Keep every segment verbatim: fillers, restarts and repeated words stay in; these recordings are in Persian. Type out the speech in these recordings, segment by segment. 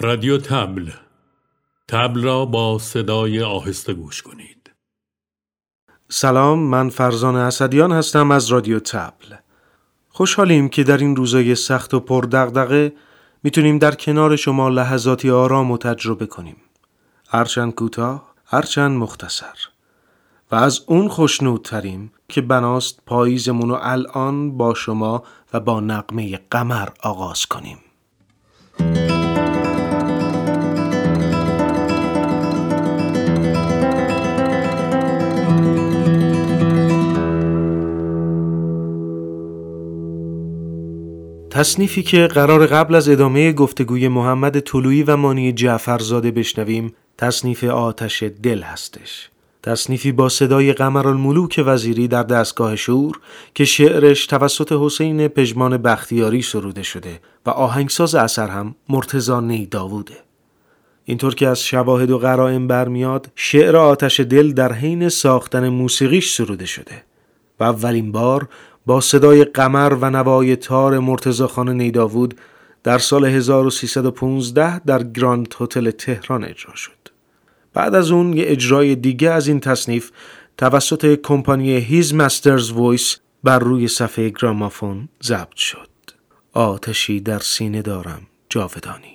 رادیو طبل طبل را با صدای آهسته گوش کنید. سلام، من فرزان اسدیان هستم از رادیو طبل. خوشحالیم که در این روزهای سخت و پردغدغه میتونیم در کنار شما لحظاتی آرام و تجربه کنیم، هرچند کوتاه، هرچند مختصر، و از اون خوشنودتریم که بناست پاییزمون رو الان با شما و با نغمه قمر آغاز کنیم. تصنیفی که قرار قبل از ادامه گفتگوی محمد طلوعی و مانی جعفرزاده بشنویم تصنیف آتش دل هستش. تصنیفی با صدای قمرالملوک وزیری در دستگاه شعور که شعرش توسط حسین پژمان بختیاری سروده شده و آهنگساز اثر هم مرتزانی داووده. اینطور که از شواهد و قرائن برمیاد، شعر آتش دل در حین ساختن موسیقیش سروده شده و اولین بار با صدای قمر و نوای تار مرتضاخان نیداوود در سال هزار و سیصد و پانزده در گراند هتل تهران اجرا شد. بعد از اون یه اجرای دیگه از این تصنیف توسط کمپانی هیز ماسترز وایس بر روی صفحه گرامافون ضبط شد. آتشی در سینه دارم جاودانی.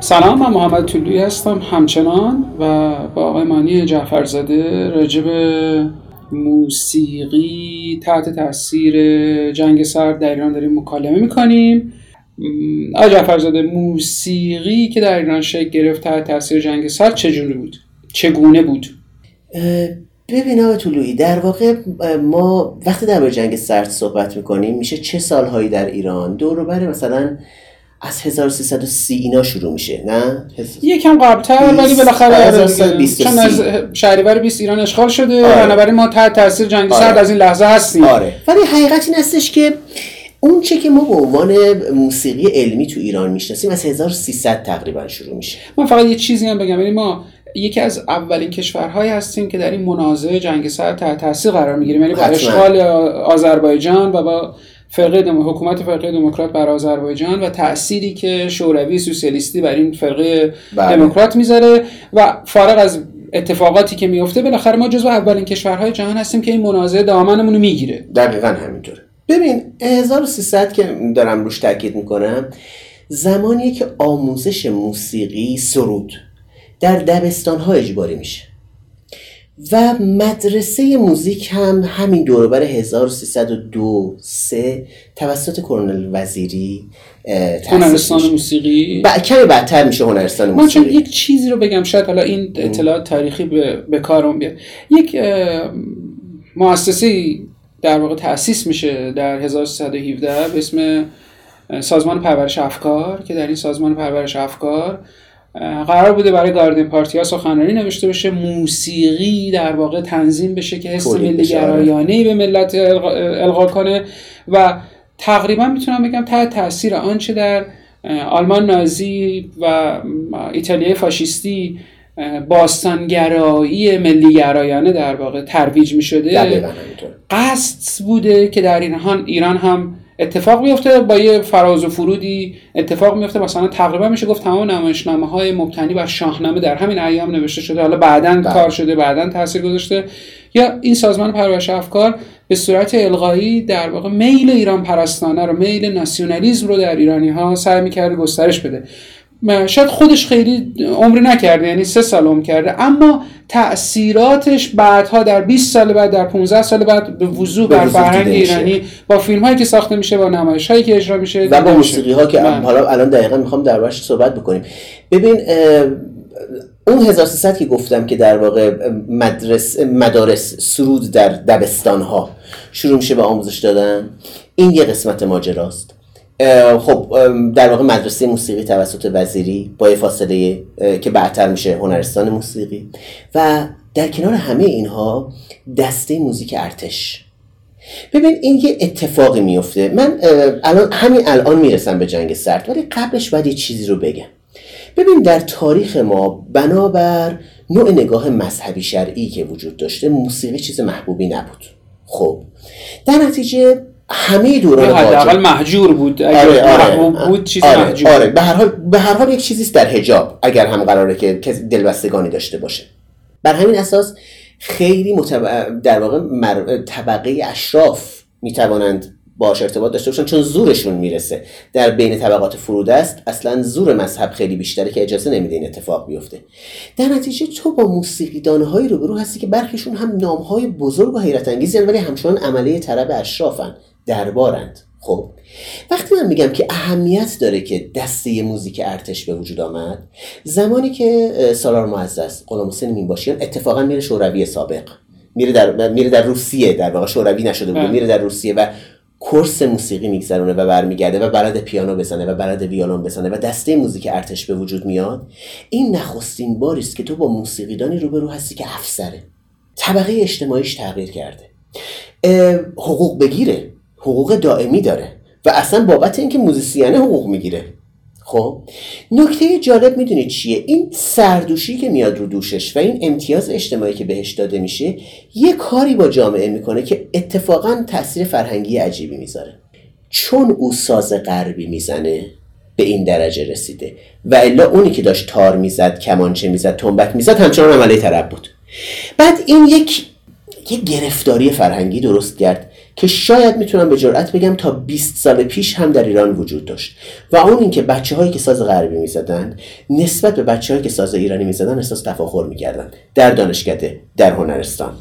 سلام، من محمد طلوعی هستم همچنان و با آقای مانی جعفرزاده راجع به موسیقی تحت تاثیر جنگ سرد در ایران داریم مکالمه میکنیم. آقای جعفرزاده، موسیقی که در ایران شکل گرفت تحت تاثیر جنگ سرد چجوری بود؟ چگونه بود؟ ببین آقای طلوعی، در واقع ما وقتی در جنگ سرد صحبت میکنیم میشه چه سالهایی در ایران؟ دوروبر مثلا از هزار و سیصد و سی اینا شروع میشه، نه؟ یکم قبل‌تر، ولی بالاخره چون از شهریور بیست ایران اشغال شده، بنابراین آره. ما تحت تاثیر جنگ آره. سرد از این لحظه هستیم. آره. ولی حقیقت این هستش که اون چه که ما به عنوان موسیقی علمی تو ایران میشناسیم از هزار و سیصد تقریبا شروع میشه. من فقط یه چیزی هم بگم، یعنی ما یکی از اولین کشورهایی هستیم که در این منازعه جنگ سرد تحت تاثیر قرار میگیریم، یعنی با اشغال آذربایجان و با فرقه دم... حکومت فرقه دموکرات بر آذربایجان و تأثیری که شوروی سوسیالیستی بر این فرقه دموکرات میذاره و فارغ از اتفاقاتی که میفته بالاخره ما جزو اولین کشورهای جهان هستیم که این منازعه دامنمون رو میگیره. دقیقاً همینطوره. ببین هزار و سیصد که دارم روش تاکید میکنم زمانیه که آموزش موسیقی سرود در دبستان‌ها اجباری میشه و مدرسه موزیک هم همین دوروبر هزار و سیصد و دو سه توسط کلنل وزیری هنرستان موسیقی ب... کمی بدتر میشه هنرستان موسیقی. من چون یک چیزی رو بگم شاید حالا این اطلاعات تاریخی به, به کارم بیاد. یک مؤسسه در واقع تأسیس میشه در هزار و سیصد و هفده به اسم سازمان پرورش افکار که در این سازمان پرورش افکار قرار بوده برای گاردین پارتی‌ها سخنرانی نوشته بشه، موسیقی در واقع تنظیم بشه که حس ملی‌گرایانه‌ای به ملت القا کنه و تقریبا میتونم بگم تحت تاثیر آنچه در آلمان نازی و ایتالیا فاشیستی باستانگرایی ملی‌گرایانه در واقع ترویج می‌شده قصد بوده که در ایران هم اتفاق میفته با یه فراز و فرودی اتفاق میفته. مثلا تقریبا میشه گفت تمام نمایشنامه‌های مبتنی بر شاهنامه در همین ایام نوشته شده، حالا بعداً کار شده، بعداً تاثیر گذاشته. یا این سازمان پرورش افکار به صورت الغایی در واقع میل ایران پرستانه رو، میل ناسیونالیسم رو در ایرانی‌ها سعی می‌کرده گسترش بده. شاید خودش خیلی عمری نکرده، یعنی سه سال عمر کرده، اما تأثیراتش بعدها در بیست سال بعد، در پانزده سال بعد به وضوح بر فرهنگ ایرانی با فیلم‌هایی که ساخته میشه، با نمایش‌هایی که اجرا میشه و با موسیقی‌ها که حالا الان دقیقاً میخوام دربارش صحبت بکنیم. ببین اون هزار و سیصد که گفتم که در واقع مدرس مدارس سرود در دبستان‌ها شروع میشه به آموزش دادن، این یه قسمت ماجراست. خب در واقع مدرسه موسیقی توسط وزیری با فاصله که بعدتر میشه هنرستان موسیقی و در کنار همه اینها دسته موزیک ارتش. ببین این یه اتفاقی میفته. من الان همین الان میرسم به جنگ سرد، ولی قبلش باید یه چیزی رو بگم. ببین در تاریخ ما بنابر نوع نگاه مذهبی شرعی که وجود داشته موسیقی چیز محبوبی نبود. خب در نتیجه همه دوران باجه حداقل محجور بود، اگر آره، آره، بود چیز آره، محجور آره. به هر حال به هر حال یک چیزی در حجاب اگر هم قراره که دلبستگانی داشته باشه. بر همین اساس خیلی متب... در واقع مر... طبقه اشراف میتوانند باهاش ارتباط داشته باشن چون زورشون میرسه. در بین طبقات فروده است اصلا زور مذهب خیلی بیشتره که اجازه نمیده این اتفاق بیفته. در نتیجه تو با موسیقیدان‌هایی روبرو هستی که برخیشون هم نام‌های بزرگ و حیرت انگیزی ولی همچنان عمله طرب اشرافن، دربارند. خب وقتی من میگم که اهمیت داره که دسته موزیک ارتش به وجود آمد، زمانی که سالار معزز غلام حسین مینباشیان اتفاقا میره شوروی سابق، میره در میره در روسیه، در واقع شوروی نشده بود، میره در روسیه و کورس موسیقی میگذرونه و برمیگرده و بلد پیانو بزنه و بلد ویولن بزنه و دسته موزیک ارتش به وجود میاد. این نخستین باری است که تو با موسیقیدانی روبرو هستی که افسره، طبقه اجتماعیش تغییر کرده، حقوق بگیره، حقوق دائمی داره و اصلا بابت اینکه موزیسین حقوق میگیره. خب نکته جالب میدونید چیه؟ این سردوشی که میاد رو دوشش و این امتیاز اجتماعی که بهش داده میشه یه کاری با جامعه میکنه که اتفاقا تأثیر فرهنگی عجیبی میذاره. چون او ساز غربی میزنه به این درجه رسیده و الا اونی که داشت تار میزد، کمانچه میزد، تنبک میزد همچنان عمله طرب بود. بعد این یک یک گرفتاری فرهنگی درست کرد که شاید میتونم به جرئت بگم تا بیست سال پیش هم در ایران وجود داشت و اون این که بچه‌هایی که ساز غربی می‌زدن نسبت به بچه‌هایی که ساز ایرانی می‌زدن احساس تفاخر می‌کردن در دانشکده، در هنرستان.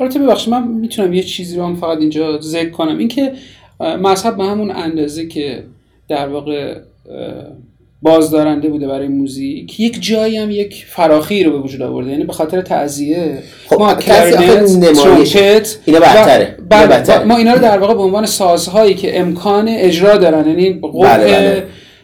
البته ببخشید من میتونم یه چیزی رو هم فقط اینجا ذکر کنم، این که مذهب به همون اندازه که در واقع بازدارنده بوده برای موزیک، یک جایی هم یک فراخی رو به وجود آورده، یعنی به خاطر تعزیه خب ما کرنت، ترومپت اینا بهتره. بله ما اینا رو در واقع به عنوان سازهایی که امکان اجرا دارن، یعنی قوه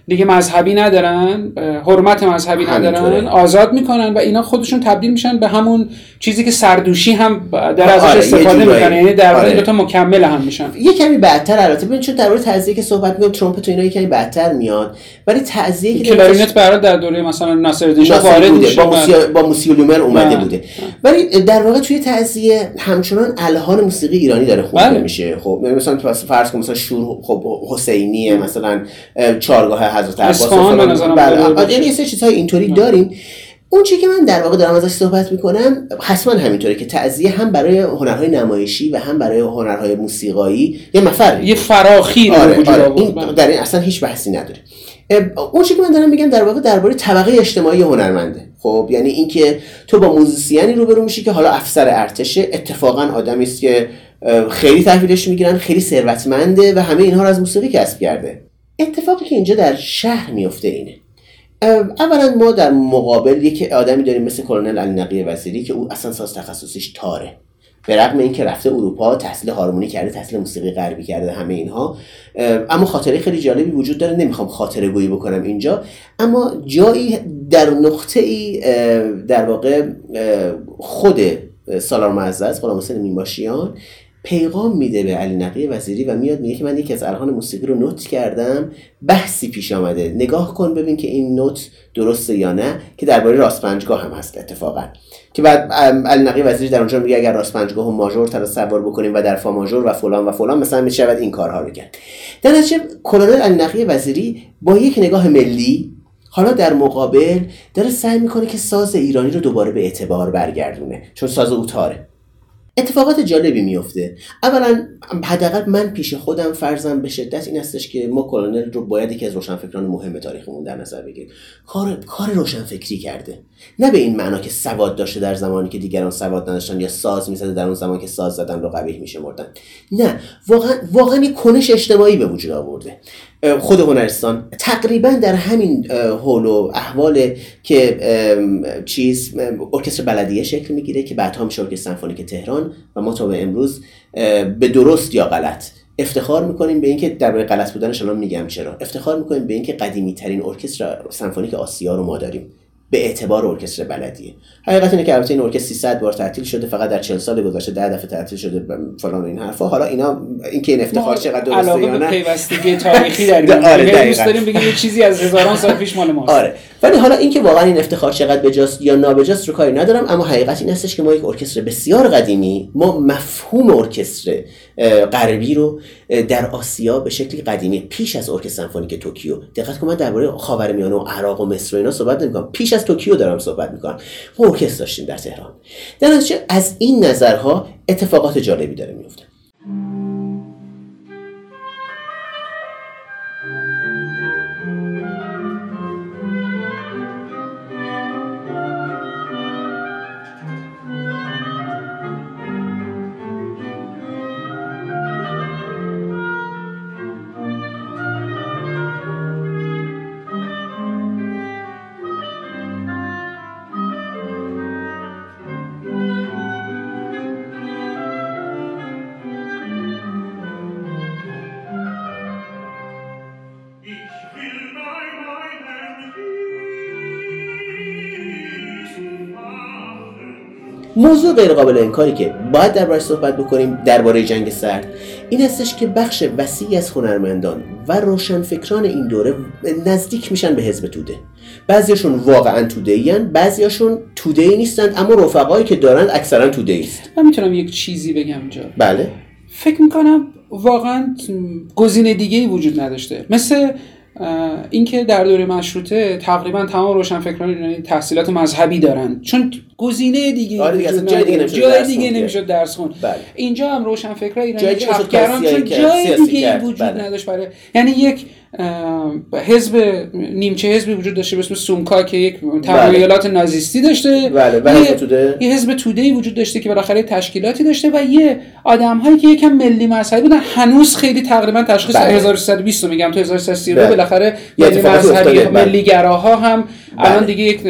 دیگه مذهبی ندارن، حرمت مذهبی ندارن، آزاد میکنن و اینا خودشون تبدیل میشن به همون چیزی که سردوشی هم در ازش آره، استفاده میکنه، یعنی در واقع آره. دو تا مکمل هم میشن. یه کمی بعدتر البته ببین چون در مورد تعزیه که صحبت میکنم ترومپت و اینا یه کمی بعدتر میاد، ولی تعزیه که کلارینت برات در دوره مثلا ناصرالدین شاه وارد بوده با موسیقی با موسیولومر اومده نه. بوده، ولی در واقع توی تعزیه همچنان الهان موسیقی ایرانی داره خورده میشه. خب مثلا فرض کن مثلا شور خب حسینیه، مثلا چارگاه حضرت عباس فلان، بله یعنی سه چیزهای اینطوری داریم. اون چیزی که من در واقع دارم ازش صحبت میکنم حتما همینطوره که تعزیه هم برای هنرهای نمایشی و هم برای هنرهای موسیقایی یه مفر یه فراخی آره، وجود آره. آورد. در این اصلا هیچ بحثی نداره. اون چیزی که من دارم میگم در واقع درباره طبقه اجتماعی هنرمنده. خب یعنی اینکه تو با موزیسیانی روبرو میشی که حالا افسر ارتشه، اتفاقا آدمی است که خیلی تحویلش میگیرن، خیلی ثروتمنده و همه اینها رو از موسیقی کسب کرده. اتفاقی که اینجا در شهر میفته اینه. اولا ما در مقابل یک آدمی داریم مثل کلنل علینقی وزیری که او اصلا ساز تخصصیش تاره، به رغم اینکه رفته اروپا تحصیل هارمونی کرده، تحصیل موسیقی غربی کرده، همه اینها، اما خاطره خیلی جالبی وجود داره. نمیخوام خاطره گویی بکنم اینجا، اما جایی در نقطه‌ای در واقع خود سالار معزز غلام حسین مینباشیان پیغام میده به علینقی وزیری و میاد میگه که من یکی از الهان موسیقی رو نوت کردم، بحثی پیش آمده، نگاه کن ببین که این نوت درسته یا نه، که درباره راست پنجگاه هم هست اتفاقا، که بعد علینقی وزیری در اونجا میگه اگر راست پنجگاه و ماژور تصور بکنیم و در فا ماژور و فلان و فلان مثلا میشه بعد این کارها رو کرد. در نتیجه کلنل علینقی وزیری با یک نگاه ملی حالا در مقابل داره سعی میکنه که ساز ایرانی رو دوباره به اعتبار برگردونه، چون ساز او تاره. اتفاقات جالبی میفته. اولا حداقل من پیش خودم فرضم به شدت این هستش که ما کلنل رو باید یکی از روشنفکران مهم تاریخمون در نظر بگیریم. کار کار روشنفکری کرده، نه به این معنا که سواد داشته در زمانی که دیگران سواد نداشتن یا ساز می‌زده در اون زمانی که ساز زدن رو قبیح می‌شمردن. نه، واقعا واقعا یک کنش اجتماعی به وجود آورده. خود هنرستان تقریبا در همین حول و احوال که چیز ارکستر بلدیه شکل میگیره که بعدها میشه ارکستر سمفونیک تهران و ما تا به امروز به درست یا غلط افتخار میکنیم به اینکه درباره غلط بودنش الان میگم چرا افتخار میکنیم به اینکه قدیمی ترین ارکستر سمفونیک آسیا رو ما داریم به اعتبار ارکستر بلدیه. حقیقت اینه که البته این ارکستر سیصد بار تعطیل شده، فقط در چهل سال گذشته ده دفعه تعطیل شده فلان این حرفا. حالا اینا اینکه این افتخار چقدر درسته یا نه، پیوستگی تاریخی در آره دوست داریم بگیم یه چیزی از هزاران سال پیش مال ماست. آره ولی حالا اینکه واقعا این افتخار چقدر بجاست یا نابجاست رو کاری ندارم، اما حقیقت این هستش که ما یک ارکستر بسیار قدیمی، ما مفهوم ارکستر غربی رو در آسیا به شکلی قدیمی پیش از ارکستر سمفونیک توکیو، دقت کنم درباره خاورمیانه و عراق و مصر و اینا صحبت نمی‌کنم، پیش از توکیو دارم صحبت می‌کنم. ما ارکستر داشتیم در تهران. در نتیجه از این نظرها اتفاقات جالبی داره میفته. موضوع غیر قابل انکاری که باید درباره‌اش صحبت بکنیم درباره جنگ سرد این هستش که بخش وسیعی از هنرمندان و روشنفکران این دوره نزدیک میشن به حزب توده. بعضیاشون واقعا توده‌ای ان، بعضیاشون توده‌ای نیستند، اما رفقایی که دارن اکثرا توده‌ای است. من میتونم یک چیزی بگم اینجا. بله. فکر میکنم واقعا گزینه دیگه‌ای وجود نداشته. مثل اینکه در دوره مشروطه تقریبا تمام روشنفکران ایرانی تحصیلات مذهبی دارن، چون گزینه دیگه آره دیگه جای دیگه نمیشد جای دیگه نمیشد درس خون. بله. اینجا هم روشنفکران ایرانی چپگران چون جای دیگه وجود بله. نداشت برای یعنی یک حزب نیمچه حزبی وجود داشته به اسم سونکا که یک تمایلات بله. نازیستی داشته، بله بله حزب توده، یه حزب توده‌ای وجود داشته که بالاخره تشکیلاتی داشته و یه آدم‌هایی که یکم ملی مذهبی بودن، هنوز خیلی تقریبا تشخیص هزار و سیصد و بیست رو میگم تو هزار و سیصد و سی و دو بالاخره ملی مذهبی ملی گراها هم الان دیگه یک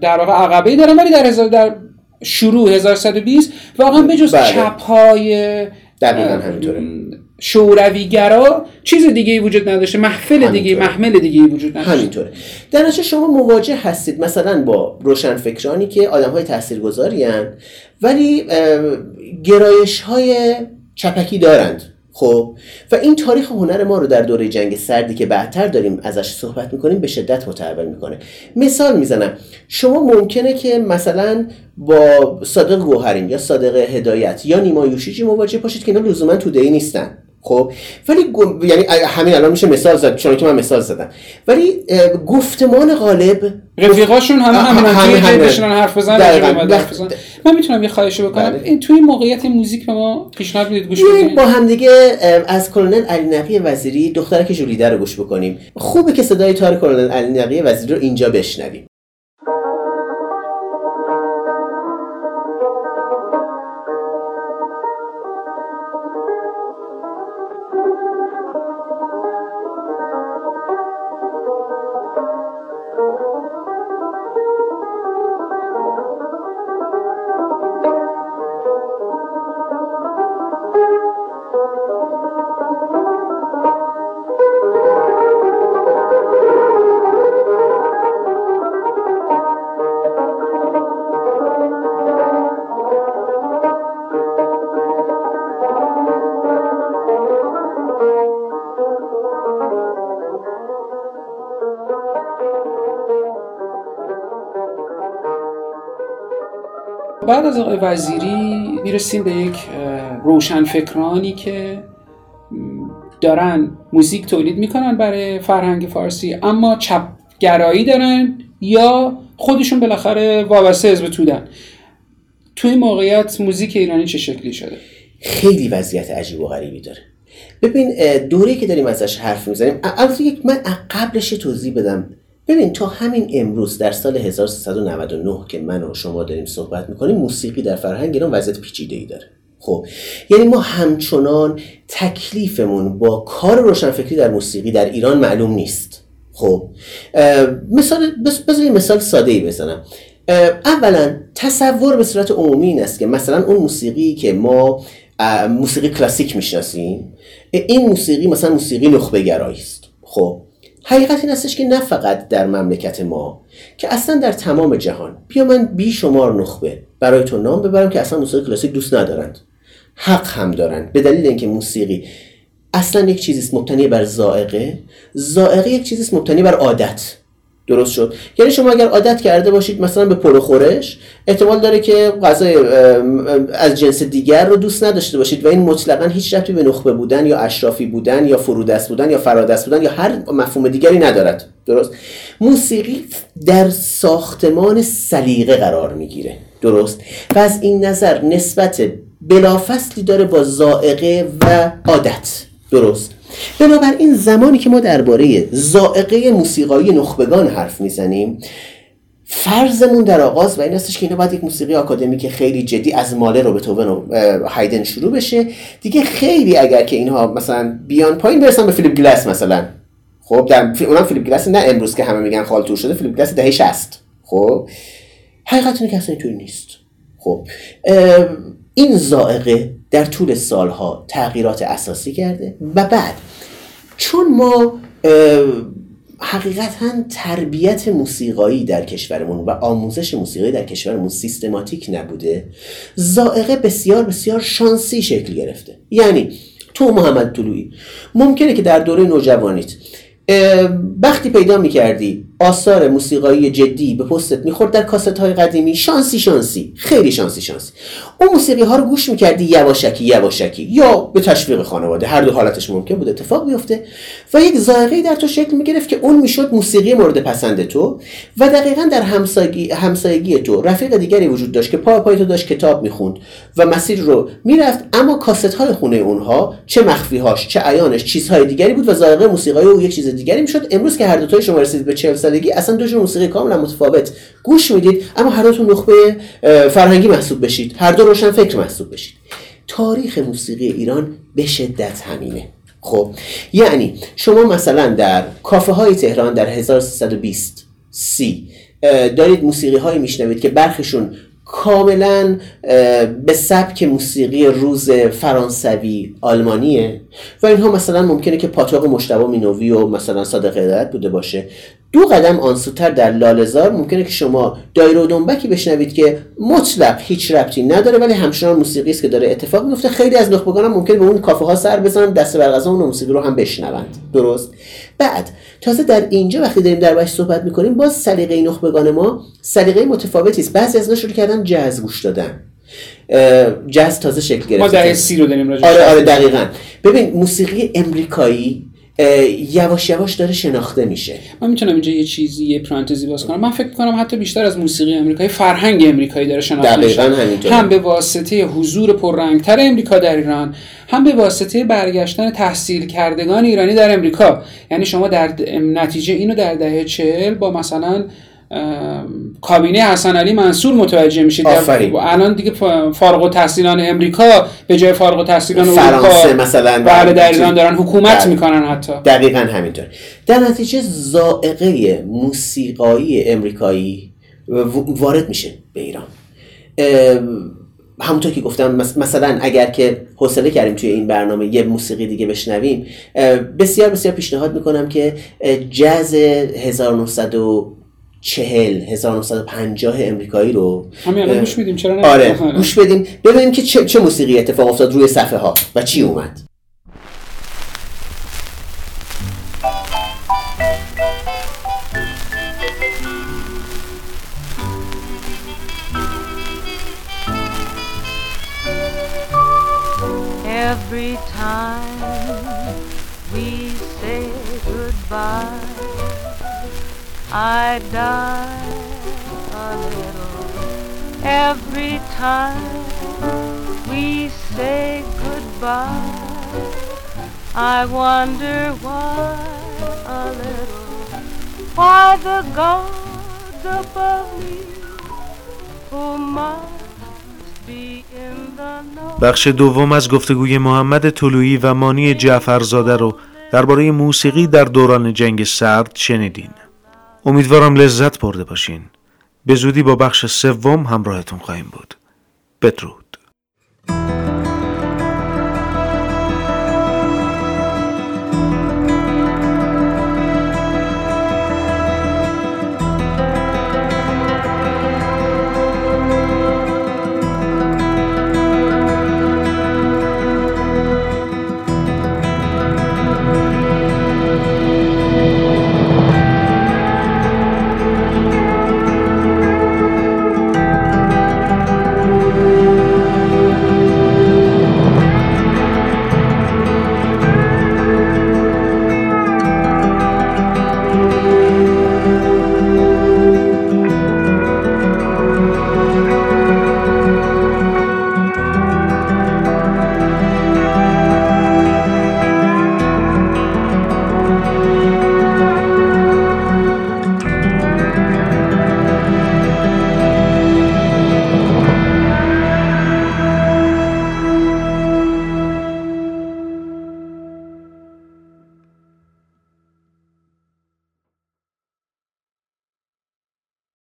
در واقع عقبه‌ای دارن، ولی در هزار در شروع هزار و صد و بیست واقعا به جز چپ‌های دقیقاً همینطوره شوروی‌گرا چیز دیگه‌ای وجود نداشته، محفل دیگه محمل دیگه‌ای وجود نداشته. همینطوره. در نتیجه شما مواجه هستید مثلا با روشنفکرانی که آدم‌های تاثیرگذاری ان ولی گرایش‌های چپکی دارند. خب و این تاریخ هنر ما رو در دوره جنگ سردی که بعدتر داریم ازش صحبت میکنیم به شدت متحول میکنه. مثال میزنم، شما ممکنه که مثلا با صادق قدرت یا صادق هدایت یا نیما یوشیج مواجه باشید که اینا لزوما توده‌ای نیستن، خب ولی گو... یعنی همین الان میشه مثال زد، چون که من مثال زدم، ولی گفتمان غالب رفیقاشون همه همه بشینن حرف بزنن حرف بزنن. من میتونم یه خواهش بکنم این توی موقعیت موزیک به ما پیشنهاد بدید گوش بدیم با هم دیگه از کلنل علینقی وزیری دخترک جولیده رو گوش بکنیم. خوبه که صدای تار کلنل علینقی وزیری رو اینجا بشنویم. بعد از آقای وزیری میرسیم به یک روشنفکرانی که دارن موزیک تولید میکنن برای فرهنگ فارسی، اما چپگرایی دارن یا خودشون بالاخره وابسته حزب تودن. توی موقعیت موزیک ایرانی چه شکلی شده؟ خیلی وضعیت عجیب و غریبی داره. ببین دوره‌ای که داریم ازش حرف میزنیم، البته یک من قبلش توضیح بدم. ببین تا همین امروز در سال هزار و سیصد و نود و نه که من و شما داریم صحبت میکنیم، موسیقی در فرهنگ ایران وضعیت پیچیده‌ای داره. خب یعنی ما همچنان تکلیفمون با کار روشنفکری در موسیقی در ایران معلوم نیست. خب مثال بذارید مثال ساده‌ای بزنم. اولا تصور به صورت عمومی این است که مثلا اون موسیقی که ما موسیقی کلاسیک میشناسیم، این موسیقی مثلا موسیقی نخبه‌گرایی است. خب حقیقت این استش که نه فقط در مملکت ما، که اصلا در تمام جهان بیا من بی شمار نخبه برای تو نام ببرم که اصلا موسیقی کلاسیک دوست ندارند، حق هم دارند، به دلیل اینکه موسیقی اصلا یک چیزیست مبتنی بر ذائقه، ذائقه یک چیزیست مبتنی بر عادت. درست شد؟ یعنی شما اگر عادت کرده باشید مثلا به پر و خورش، احتمال داره که غذای از جنس دیگر رو دوست نداشته باشید و این مطلقاً هیچ ربطی به نخبه بودن یا اشرافی بودن یا فرودست بودن یا فرادست بودن یا هر مفهوم دیگری ندارد. درست؟ موسیقی در ساختمان سلیقه قرار میگیره. درست؟ و از این نظر نسبت بلافصلی داره با ذائقه و عادت. درست؟ بنابراین زمانی که ما درباره ذائقه موسیقایی نخبگان حرف میزنیم، فرضمون در آغاز و این استش که اینا باید یک موسیقی آکادمیک خیلی جدی از ماله رو به توبن و هایدن شروع بشه دیگه. خیلی اگر که اینها مثلا بیان پایین برسن به فیلیپ گلاس مثلا، خب در اونم فیلیپ گلاس نه امروز که همه میگن خالتور شده، فیلیپ گلاس دهه شصت. خب حقیقت اینه که اصلا اینطوری نیست. خب این ذائقه در طول سالها تغییرات اساسی کرده و بعد چون ما حقیقتاً تربیت موسیقایی در کشورمون و آموزش موسیقایی در کشورمون سیستماتیک نبوده، ذائقه بسیار بسیار شانسی شکل گرفته. یعنی تو محمد طلوعی ممکنه که در دوره نوجوانیت وقتی پیدا میکردی آثار موسیقایی جدی به پستت میخورد در کاست های قدیمی، شانسی شانسی خیلی شانسی شانسی اون موسیقی ها رو گوش میکردی یواشکی یواشکی یا به تشویق خانواده، هر دو حالتش ممکن بود اتفاق بیفته و یک ذائقه در تو شکل میگرفت که اون میشد موسیقی مورد پسند تو و دقیقاً در همسایگی همسایگی تو رفیق دیگری وجود داشت که پای پای تو داشت کتاب میخوند و مسیر رو میرفت، اما کاست های خونه اونها چه مخفی هاش چه عیانش چیزهای دیگری بود و ذائقه موسیقایی او یک چیز دیگری میشد. امروز که هر دو تای شما رسید به چهل اصلا دو جور موسیقی کاملا متفاوت گوش میدید، اما هر دوتون نخبه فرهنگی محسوب بشید، هر دو روشن فکر محسوب بشید. تاریخ موسیقی ایران به شدت همینه. خب یعنی شما مثلا در کافه های تهران در هزار و سیصد و بیست سی دارید موسیقی هایی میشنوید که برخشون کاملا به سبک موسیقی روز فرانسوی آلمانیه و اینها مثلا ممکنه که پاتاق مجتبی مینوی و مثلا صادق هدایت بوده باشه. دو قدم آنسوتر در لاله‌زار ممکنه که شما دایره و دنبکی بشنوید که مطلق هیچ ربطی نداره ولی همچنان موسیقی است که داره اتفاق میفته. خیلی از نخبگان هم ممکنه به اون کافه ها سر بزنن، دست بر غذا اون موسیقی رو هم بشنوند. درست؟ بعد تازه در اینجا وقتی داریم دربارش صحبت میکنیم، باز سلیقه نخبگان ما سلیقه متفاوتی است. بعضی از اینا شروع کردن جاز گوش دادن، جاز تازه شکل گرفته. ما دهه سی رو داریم راجع. آره آره دقیقاً. ببین موسیقی امریکایی یواش یواش داره شناخته میشه. من میتونم اینجا یه چیزی یه پرانتزی باز کنم. من فکر می‌کنم حتی بیشتر از موسیقی امریکایی فرهنگ امریکایی داره شناخته میشه. دقیقاً همینطوره. هم به واسطه حضور پررنگتر امریکا در ایران، هم به واسطه برگشتن تحصیل کردگان ایرانی در امریکا. یعنی شما در نتیجه اینو در دهه چهل با مثلا کابینه حسن علی منصور متوجه میشید. الان دیگه فارغ التحصیلان امریکا به جای فارغ التحصیلان اروپا مثلا بله در ایران دارن حکومت دل... میکنن حتی. دقیقاً همینطور. در نتیجه ذائقه موسیقایی امریکایی وارد میشه به ایران. همونطور که گفتم مثلا اگر که حوصله کردیم توی این برنامه یه موسیقی دیگه بشنویم، بسیار بسیار پیشنهاد میکنم که جاز هزار و نهصد و چهل هزار و نهصد و پنجاه امریکایی رو همین الان گوش بدیم. چرا نه؟ آره گوش بدیم ببینیم که چه چه موسیقی اتفاق افتاد روی صفحه ها و چی اومد. Every time we say goodbye I die a little. Every time we say goodbye I wonder why a little. Why the gods above me who must be in the know. بخش دوم از گفتگوی محمد طلوعی و مانی جعفرزاده رو درباره موسیقی در دوران جنگ سرد شنیدین. امیدوارم لذت برده باشین. به زودی با بخش سوم همراهتون خواهیم بود. بدرود.